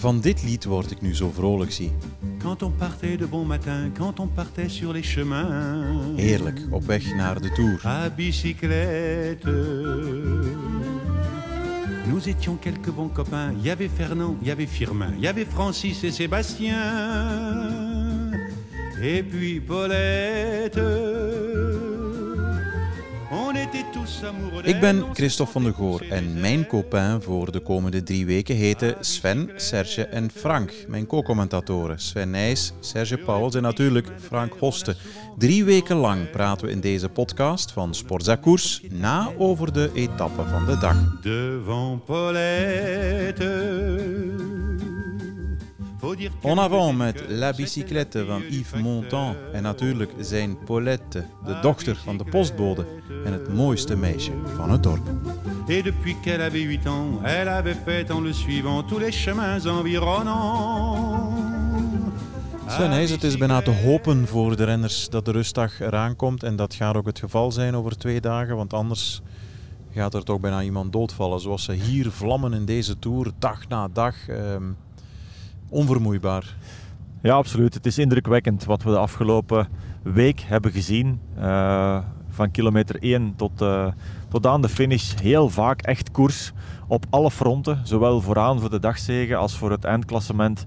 Van dit lied word ik nu zo vrolijk, zie. Heerlijk, op weg naar de Tour. Nous étions quelques bons copains. Il y avait Fernand, il y avait Firmin, il y avait Francis et Sébastien. Et puis Paulette. Ik ben Christophe van de Goor en mijn copain voor de komende 3 weken heten Sven, Serge en Frank. Mijn co-commentatoren Sven Nijs, Serge Pauwels en natuurlijk Frank Hoste. 3 weken lang praten we in deze podcast van Sporza Koers na over de etappen van de dag. Devant Paulette. En avant met La Bicyclette van Yves Montand en natuurlijk zijn Paulette, de dochter van de postbode en het mooiste meisje van het dorp. Et depuis qu'elle avait 8 ans, elle avait fait en le suivant tous les chemins environnants. Sven Heys, het is bijna te hopen voor de renners dat de rustdag eraan komt en dat gaat ook het geval zijn over 2 dagen, want anders gaat er toch bijna iemand doodvallen zoals ze hier vlammen in deze Tour, dag na dag. Onvermoeibaar. Ja, absoluut. Het is indrukwekkend wat we de afgelopen week hebben gezien. Van kilometer 1 tot aan de finish. Heel vaak echt koers op alle fronten. Zowel vooraan voor de dagzege als voor het eindklassement.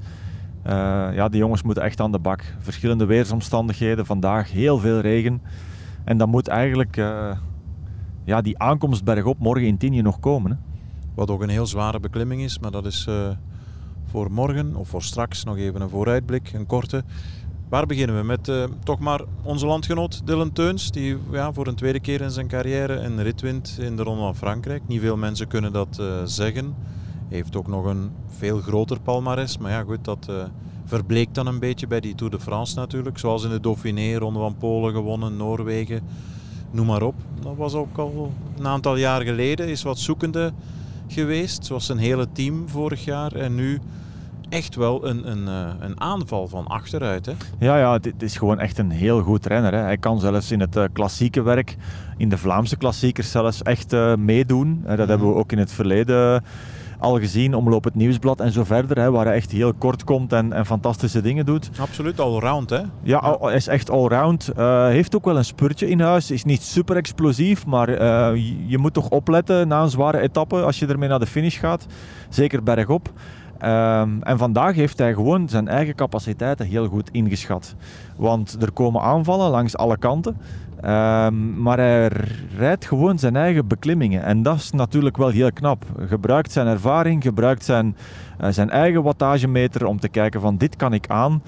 Die jongens moeten echt aan de bak. Verschillende weersomstandigheden. Vandaag heel veel regen. En dan moet eigenlijk die aankomst bergop morgen in Tignes nog komen. Hè? Wat ook een heel zware beklimming is, maar dat is... Voor morgen of voor straks nog even een vooruitblik, een korte. Waar beginnen we? Met toch maar onze landgenoot Dylan Teuns, die voor een 2e keer in zijn carrière een rit wint in de Ronde van Frankrijk. Niet veel mensen kunnen dat zeggen. Heeft ook nog een veel groter palmares, maar ja goed, dat verbleekt dan een beetje bij die Tour de France natuurlijk. Zoals in de Dauphiné, Ronde van Polen gewonnen, Noorwegen, noem maar op. Dat was ook al een aantal jaar geleden, is wat zoekende geweest, zoals zijn hele team vorig jaar en nu... Echt wel een aanval van achteruit. Hè? Ja, dit is gewoon echt een heel goed renner. Hè. Hij kan zelfs in het klassieke werk, in de Vlaamse klassiekers zelfs echt meedoen. Dat hebben we ook in het verleden al gezien. Omloop het Nieuwsblad en zo verder. Hè, waar hij echt heel kort komt en fantastische dingen doet. Absoluut, allround hè? Ja, hij is echt allround. Heeft ook wel een spurtje in huis. Is niet super explosief, maar je moet toch opletten na een zware etappe als je ermee naar de finish gaat. Zeker bergop. En vandaag heeft hij gewoon zijn eigen capaciteiten heel goed ingeschat. Want er komen aanvallen langs alle kanten. Maar hij rijdt gewoon zijn eigen beklimmingen. En dat is natuurlijk wel heel knap. Gebruikt zijn ervaring, gebruikt zijn eigen wattagemeter om te kijken van dit kan ik aan.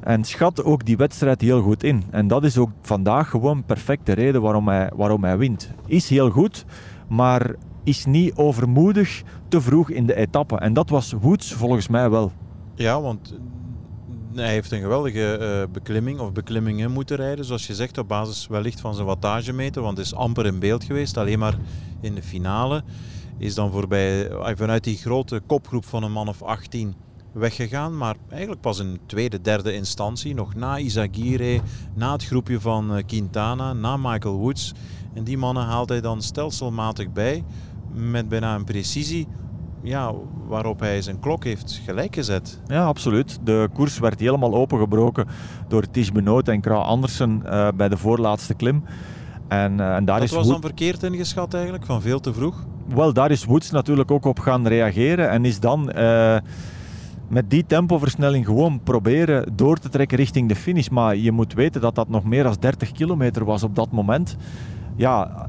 En schat ook die wedstrijd heel goed in. En dat is ook vandaag gewoon perfect de reden waarom hij wint. Is heel goed, maar... is niet overmoedig te vroeg in de etappe. En dat was Woods volgens mij wel. Ja, want hij heeft een geweldige beklimming of beklimmingen moeten rijden. Zoals je zegt, op basis wellicht van zijn wattagemeter. Want het is amper in beeld geweest. Alleen maar in de finale is dan vanuit die grote kopgroep van een man of 18 weggegaan. Maar eigenlijk pas in tweede, derde instantie. Nog na Izagirre, na het groepje van Quintana, na Michael Woods. En die mannen haalt hij dan stelselmatig bij. Met bijna een precisie waarop hij zijn klok heeft gelijk gezet. Ja, absoluut. De koers werd helemaal opengebroken door Ties Benoot en Kragh Andersen bij de voorlaatste klim. En daar dat was dan verkeerd ingeschat eigenlijk, van veel te vroeg? Wel, daar is Woods natuurlijk ook op gaan reageren en is dan... met die tempoversnelling gewoon proberen door te trekken richting de finish. Maar je moet weten dat dat nog meer dan 30 kilometer was op dat moment. Ja,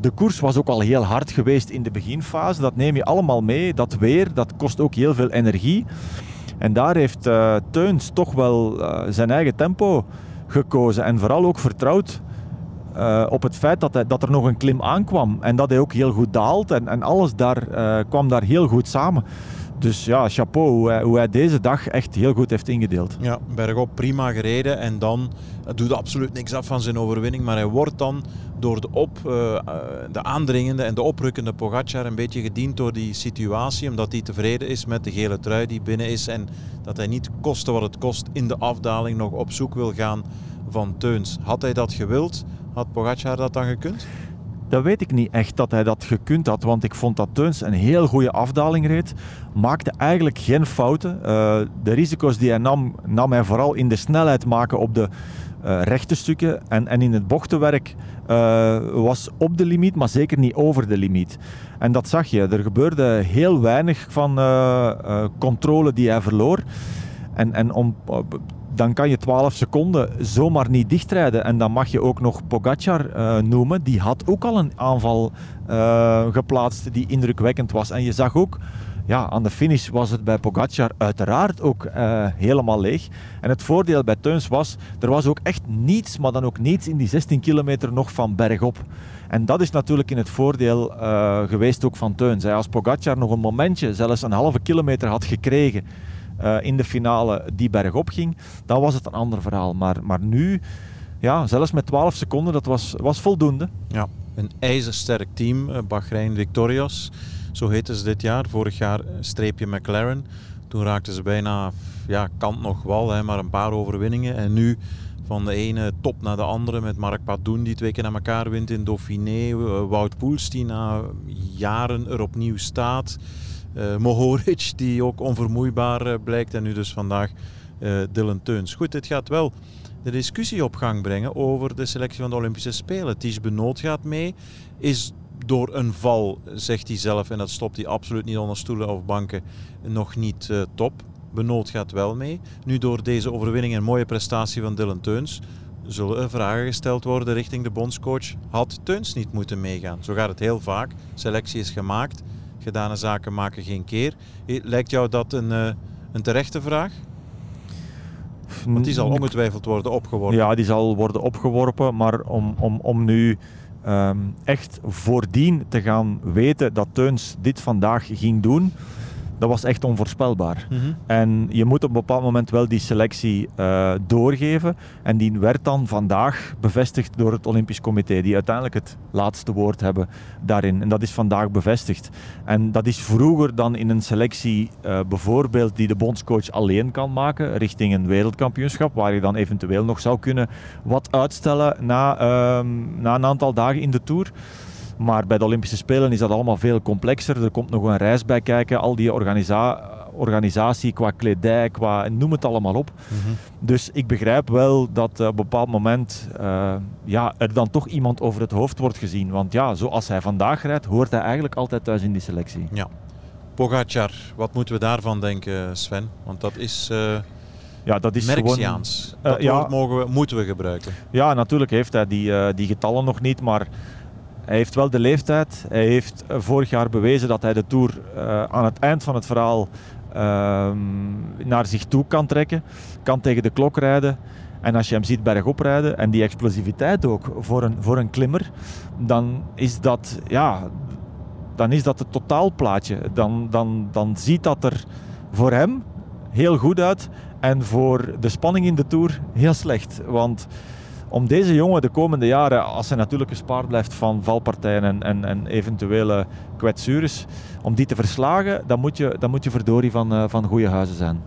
de koers was ook al heel hard geweest in de beginfase. Dat neem je allemaal mee. Dat weer, dat kost ook heel veel energie. En daar heeft Teuns toch wel zijn eigen tempo gekozen. En vooral ook vertrouwd op het feit dat er nog een klim aankwam. En dat hij ook heel goed daalt. En alles kwam daar heel goed samen. Dus ja, chapeau hoe hij deze dag echt heel goed heeft ingedeeld. Ja, bergop prima gereden en dan doet absoluut niks af van zijn overwinning. Maar hij wordt dan door de aandringende en de oprukkende Pogacar een beetje gediend door die situatie. Omdat hij tevreden is met de gele trui die binnen is. En dat hij niet koste wat het kost in de afdaling nog op zoek wil gaan van Teuns. Had hij dat gewild? Had Pogacar dat dan gekund? Dat weet ik niet echt dat hij dat gekund had, want ik vond dat Teuns een heel goede afdaling reed. Maakte eigenlijk geen fouten. De risico's die hij nam, nam hij vooral in de snelheid maken op de rechte stukken. En in het bochtenwerk was op de limiet, maar zeker niet over de limiet. En dat zag je. Er gebeurde heel weinig van controle die hij verloor. En om... Dan kan je 12 seconden zomaar niet dichtrijden. En dan mag je ook nog Pogacar noemen. Die had ook al een aanval geplaatst die indrukwekkend was. En je zag ook, ja, aan de finish was het bij Pogacar uiteraard ook helemaal leeg. En het voordeel bij Teuns was, er was ook echt niets, maar dan ook niets in die 16 kilometer nog van bergop. En dat is natuurlijk in het voordeel geweest ook van Teuns. Als Pogacar nog een momentje, zelfs een halve kilometer had gekregen... in de finale die bergop ging, dan was het een ander verhaal. Maar nu, ja, zelfs met 12 seconden, dat was voldoende. Ja, een ijzersterk team, Bahrain Victorious, zo heten ze dit jaar. Vorig jaar streepje McLaren. Toen raakten ze bijna, ja, kant nog wal, hè, maar een paar overwinningen. En nu van de ene top naar de andere met Mark Padun die 2 keer na elkaar wint in Dauphiné. Wout Poels die na jaren er opnieuw staat. Mohorič, die ook onvermoeibaar blijkt. En nu dus vandaag Dylan Teuns. Goed, dit gaat wel de discussie op gang brengen over de selectie van de Olympische Spelen. Ties Benoot gaat mee. Is door een val, zegt hij zelf, en dat stopt hij absoluut niet onder stoelen of banken, nog niet top. Benoot gaat wel mee. Nu door deze overwinning en mooie prestatie van Dylan Teuns zullen er vragen gesteld worden richting de bondscoach. Had Teuns niet moeten meegaan? Zo gaat het heel vaak. Selectie is gemaakt. Gedane zaken maken geen keer. Lijkt jou dat een terechte vraag? Want die zal ongetwijfeld worden opgeworpen. Ja, die zal worden opgeworpen. Maar om nu echt voordien te gaan weten dat Teuns dit vandaag ging doen, dat was echt onvoorspelbaar. Mm-hmm. En je moet op een bepaald moment wel die selectie doorgeven. En die werd dan vandaag bevestigd door het Olympisch Comité, die uiteindelijk het laatste woord hebben daarin. En dat is vandaag bevestigd. En dat is vroeger dan in een selectie bijvoorbeeld die de bondscoach alleen kan maken, richting een wereldkampioenschap, waar je dan eventueel nog zou kunnen wat uitstellen na een aantal dagen in de Tour. Maar bij de Olympische Spelen is dat allemaal veel complexer. Er komt nog een reis bij kijken. Al die organisatie qua kledij, qua noem het allemaal op. Mm-hmm. Dus ik begrijp wel dat op een bepaald moment er dan toch iemand over het hoofd wordt gezien. Want ja, zoals hij vandaag rijdt, hoort hij eigenlijk altijd thuis in die selectie. Ja. Pogacar, wat moeten we daarvan denken, Sven? Want dat is... dat is Merksiaans. Gewoon, dat woord moeten we gebruiken. Ja, natuurlijk heeft hij die getallen nog niet, maar... Hij heeft wel de leeftijd. Hij heeft vorig jaar bewezen dat hij de Tour aan het eind van het verhaal naar zich toe kan trekken. Kan tegen de klok rijden. En als je hem ziet bergop rijden en die explosiviteit ook voor een klimmer, dan is dat, het totaalplaatje. Dan ziet dat er voor hem heel goed uit en voor de spanning in de Tour heel slecht. Want... Om deze jongen de komende jaren, als hij natuurlijk gespaard blijft van valpartijen en eventuele kwetsures, om die te verslagen, dan moet je verdorie van goede huizen zijn.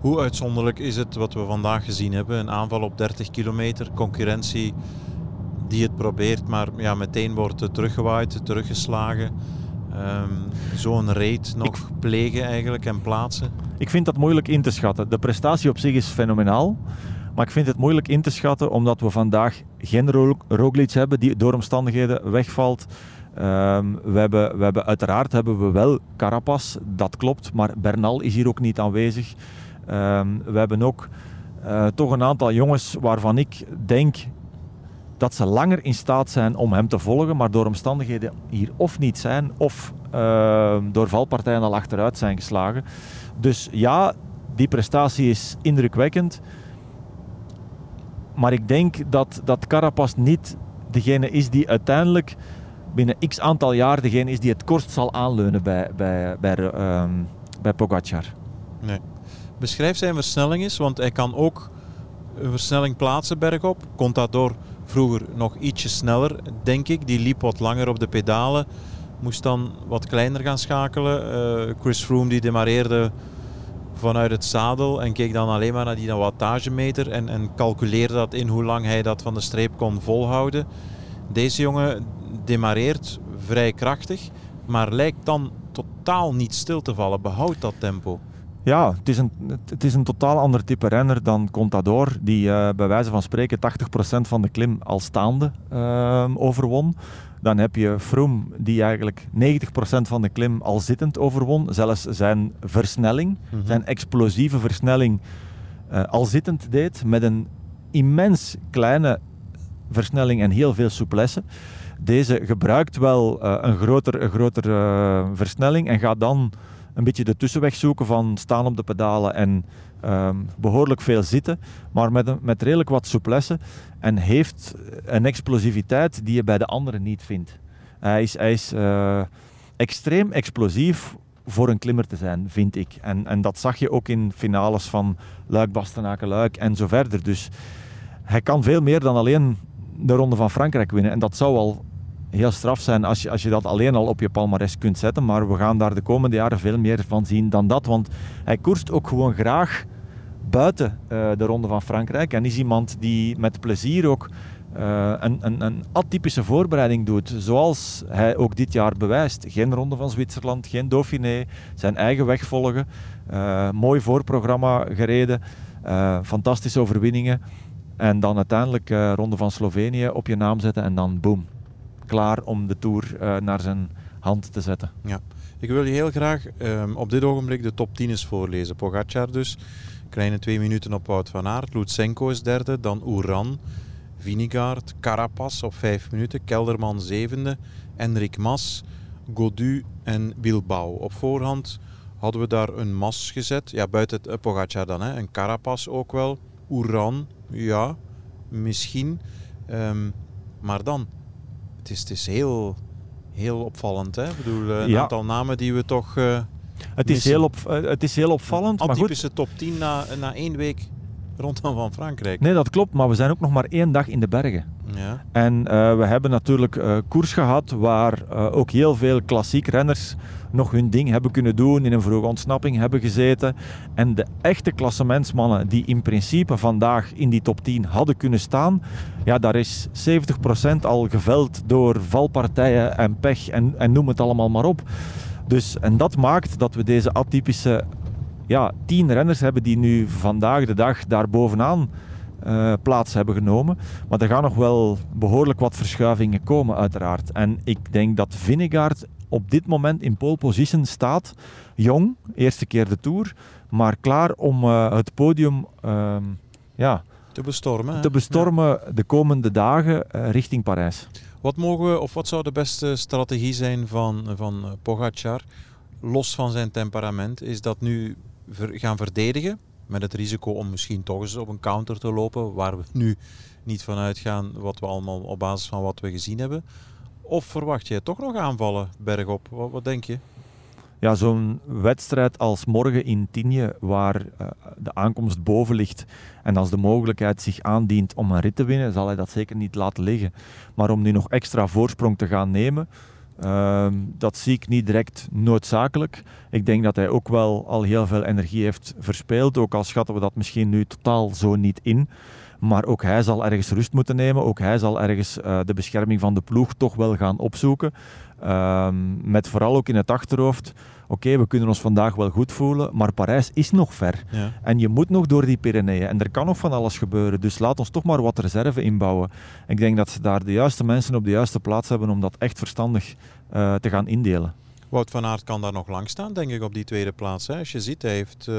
Hoe uitzonderlijk is het wat we vandaag gezien hebben? Een aanval op 30 kilometer, concurrentie die het probeert, maar ja, meteen wordt teruggewaaid, teruggeslagen. Zo'n raid nog plegen eigenlijk en plaatsen. Ik vind dat moeilijk in te schatten. De prestatie op zich is fenomenaal. Maar ik vind het moeilijk in te schatten, omdat we vandaag geen Roglic hebben die door omstandigheden wegvalt. Uiteraard hebben we wel Carapaz, dat klopt, maar Bernal is hier ook niet aanwezig. We hebben ook toch een aantal jongens waarvan ik denk dat ze langer in staat zijn om hem te volgen, maar door omstandigheden hier of niet zijn, of door valpartijen al achteruit zijn geslagen. Dus ja, die prestatie is indrukwekkend. Maar ik denk dat Carapaz niet degene is die uiteindelijk binnen x aantal jaar degene is die het kortst zal aanleunen bij Pogacar. Nee. Beschrijf zijn versnelling eens, want hij kan ook een versnelling plaatsen bergop. Komt dat door vroeger nog ietsje sneller, denk ik. Die liep wat langer op de pedalen, moest dan wat kleiner gaan schakelen. Chris Froome die demareerde vanuit het zadel en keek dan alleen maar naar die wattagemeter en calculeerde dat in hoe lang hij dat van de streep kon volhouden. Deze jongen demareert vrij krachtig, maar lijkt dan totaal niet stil te vallen, behoudt dat tempo. Ja, het is een totaal ander type renner dan Contador, die bij wijze van spreken 80% van de klim al staande overwon. Dan heb je Froome, die eigenlijk 90% van de klim al zittend overwon. Zelfs zijn versnelling, zijn explosieve versnelling, al zittend deed. Met een immens kleine versnelling en heel veel souplesse. Deze gebruikt wel een grotere versnelling en gaat dan een beetje de tussenweg zoeken van staan op de pedalen en behoorlijk veel zitten, maar met redelijk wat souplesse, en heeft een explosiviteit die je bij de anderen niet vindt. Hij is extreem explosief voor een klimmer te zijn, vind ik. En dat zag je ook in finales van Luik, Bastenaken, Luik en zo verder. Dus hij kan veel meer dan alleen de Ronde van Frankrijk winnen. En dat zou al heel straf zijn als je dat alleen al op je palmares kunt zetten. Maar we gaan daar de komende jaren veel meer van zien dan dat. Want hij koerst ook gewoon graag buiten de Ronde van Frankrijk. En is iemand die met plezier ook een atypische voorbereiding doet. Zoals hij ook dit jaar bewijst. Geen Ronde van Zwitserland, geen Dauphiné. Zijn eigen weg volgen. Mooi voorprogramma gereden. Fantastische overwinningen. En dan uiteindelijk Ronde van Slovenië op je naam zetten. En dan boom. Klaar om de Tour naar zijn hand te zetten. Ja. Ik wil je heel graag op dit ogenblik de top 10 eens voorlezen. Pogacar dus, kleine 2 minuten op Wout van Aert. Lutsenko is derde, dan Uran, Vingegaard, Carapaz op 5 minuten, Kelderman 7e, Enric Mas, Gaudu en Bilbao. Op voorhand hadden we daar een Mas gezet, ja, buiten het Pogacar dan, hè. En Carapaz ook wel, Uran, ja, misschien, maar dan... Het is heel, heel opvallend, hè? Ik bedoel, een aantal namen die we toch het is heel opvallend. Een typische top 10 na 1 week Ronde van Frankrijk. Nee, dat klopt, maar we zijn ook nog maar 1 dag in de bergen. Ja. En we hebben natuurlijk koers gehad waar ook heel veel klassiek renners nog hun ding hebben kunnen doen, in een vroege ontsnapping hebben gezeten. En de echte klassementsmannen die in principe vandaag in die top 10 hadden kunnen staan, ja, daar is 70% al geveld door valpartijen en pech en noem het allemaal maar op. Dus, en dat maakt dat we deze atypische 10 renners hebben die nu vandaag de dag daar bovenaan plaats hebben genomen. Maar er gaan nog wel behoorlijk wat verschuivingen komen, uiteraard. En ik denk dat Vingegaard op dit moment in pole position staat. Jong, eerste keer de Tour, maar klaar om het podium te bestormen de komende dagen richting Parijs. Wat zou de beste strategie zijn van Pogacar, los van zijn temperament? Is dat nu gaan verdedigen, met het risico om misschien toch eens op een counter te lopen, waar we nu niet van uitgaan, wat we allemaal op basis van wat we gezien hebben? Of verwacht jij toch nog aanvallen bergop? Wat denk je? Ja, zo'n wedstrijd als morgen in Tignes, waar de aankomst boven ligt, en als de mogelijkheid zich aandient om een rit te winnen, zal hij dat zeker niet laten liggen. Maar om nu nog extra voorsprong te gaan nemen, dat zie ik niet direct noodzakelijk. Ik denk dat hij ook wel al heel veel energie heeft verspeeld, ook al schatten we dat misschien nu totaal zo niet in. Maar ook hij zal ergens rust moeten nemen. Ook hij zal ergens de bescherming van de ploeg toch wel gaan opzoeken. Met vooral ook in het achterhoofd, oké, we kunnen ons vandaag wel goed voelen, maar Parijs is nog ver. Ja. En je moet nog door die Pyreneeën. En er kan nog van alles gebeuren. Dus laat ons toch maar wat reserve inbouwen. Ik denk dat ze daar de juiste mensen op de juiste plaats hebben om dat echt verstandig te gaan indelen. Wout van Aert kan daar nog lang staan, denk ik, op die tweede plaats, hè. Als je ziet, hij heeft...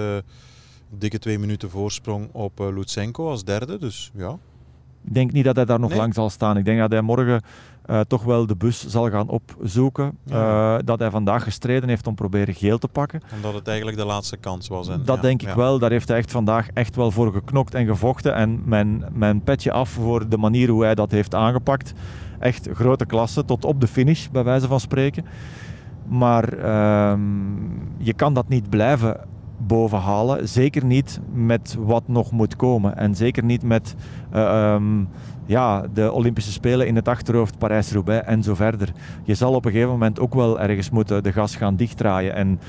dikke 2 minuten voorsprong op Lutsenko als derde, dus ja. Ik denk niet dat hij daar nog lang zal staan. Ik denk dat hij morgen toch wel de bus zal gaan opzoeken. Ja. Dat hij vandaag gestreden heeft om proberen geel te pakken. Omdat het eigenlijk de laatste kans was. En, dat denk ik wel. Daar heeft hij echt vandaag echt wel voor geknokt en gevochten. En mijn petje af voor de manier hoe hij dat heeft aangepakt. Echt grote klasse, tot op de finish, bij wijze van spreken. Maar je kan dat niet blijven bovenhalen. Zeker niet met wat nog moet komen. En zeker niet met de Olympische Spelen in het achterhoofd, Parijs-Roubaix en zo verder. Je zal op een gegeven moment ook wel ergens moeten de gas gaan dichtdraaien. En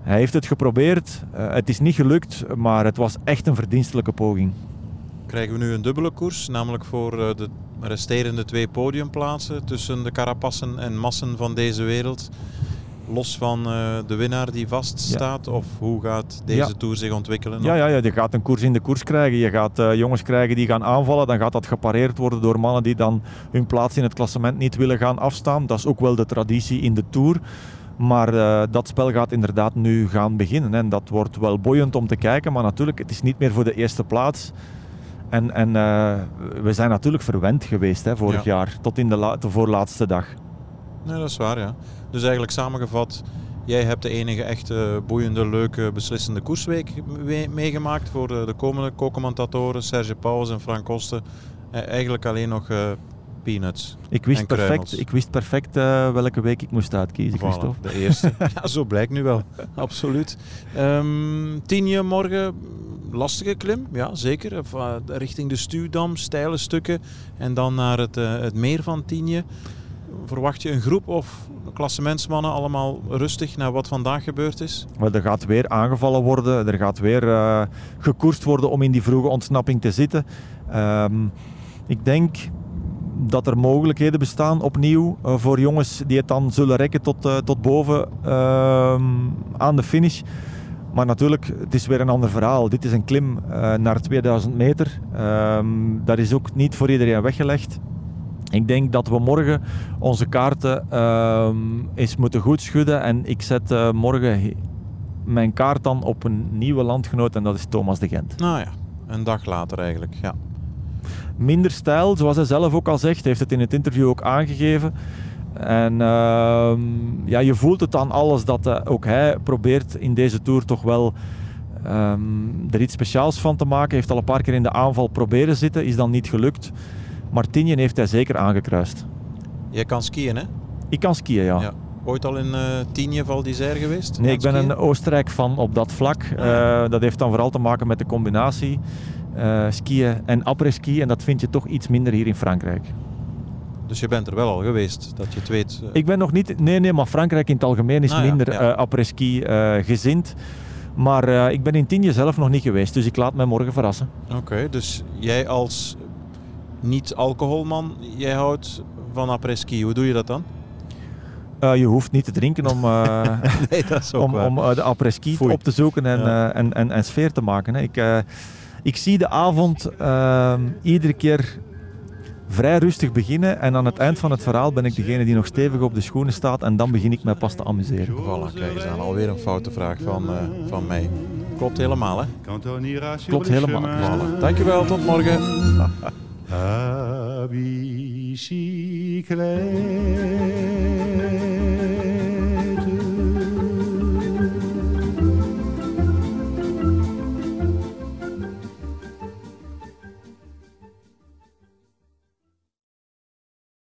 hij heeft het geprobeerd. Het is niet gelukt, maar het was echt een verdienstelijke poging. Krijgen we nu een dubbele koers, namelijk voor de resterende twee podiumplaatsen tussen de Carapassen en Massen van deze wereld. Los van de winnaar die vaststaat? Ja. Of hoe gaat deze Tour zich ontwikkelen? Ja, je gaat een koers in de koers krijgen. Je gaat jongens krijgen die gaan aanvallen. Dan gaat dat gepareerd worden door mannen die dan hun plaats in het klassement niet willen gaan afstaan. Dat is ook wel de traditie in de Tour. Maar dat spel gaat inderdaad nu gaan beginnen. En dat wordt wel boeiend om te kijken. Maar natuurlijk, het is niet meer voor de eerste plaats. En we zijn natuurlijk verwend geweest vorig jaar. Tot in de voorlaatste dag. Nee, dat is waar, ja. Dus eigenlijk samengevat, jij hebt de enige echte boeiende, leuke, beslissende koersweek meegemaakt voor de komende co-commentatoren, Serge Pauwels en Frank Hoste. Eigenlijk alleen nog peanuts. Ik wist perfect welke week ik moest uitkiezen, voilà, Christophe. De eerste. Ja, zo blijkt nu wel. Absoluut. 10 uur morgen, lastige klim, ja zeker. Richting de Stuwdam, steile stukken en dan naar het meer van 10 uur. Verwacht je een groep of klassementsmannen allemaal rustig naar wat vandaag gebeurd is? Wel, er gaat weer aangevallen worden. Er gaat weer gekoerst worden om in die vroege ontsnapping te zitten. Ik denk dat er mogelijkheden bestaan opnieuw voor jongens die het dan zullen rekken tot boven aan de finish. Maar natuurlijk, het is weer een ander verhaal. Dit is een klim naar 2000 meter. Dat is ook niet voor iedereen weggelegd. Ik denk dat we morgen onze kaarten eens moeten goed schudden. En ik zet morgen mijn kaart dan op een nieuwe landgenoot en dat is Thomas de Gent. Nou ja, een dag later eigenlijk, ja. Minder stijl, zoals hij zelf ook al zegt, heeft het in het interview ook aangegeven. En je voelt het aan alles dat ook hij probeert in deze Tour toch wel er iets speciaals van te maken. Hij heeft al een paar keer in de aanval proberen zitten, is dan niet gelukt. Martinien heeft hij zeker aangekruist. Jij kan skiën, hè? Ik kan skiën, ja. Ooit al in Tienje Val d'Isère geweest? Nee, ik ben een Oostenrijk-fan op dat vlak. Dat heeft dan vooral te maken met de combinatie skiën en après-ski. En dat vind je toch iets minder hier in Frankrijk. Dus je bent er wel al geweest, dat je het weet? Ik ben nog niet... Nee, maar Frankrijk in het algemeen is minder après-ski gezind. Maar ik ben in Tienje zelf nog niet geweest, dus ik laat mij morgen verrassen. Oké, dus jij als... niet-alcoholman, jij houdt van après-ski. Hoe doe je dat dan? Je hoeft niet te drinken om, nee, dat is ook om de après-ski op te zoeken en sfeer te maken. Hè. Ik zie de avond iedere keer vrij rustig beginnen en aan het eind van het verhaal ben ik degene die nog stevig op de schoenen staat en dan begin ik mij pas te amuseren. Voilà, kijk eens aan. Alweer een foute vraag van mij. Klopt helemaal, hè? Klopt helemaal. Voilà. Dankjewel, tot morgen. À bicyclette.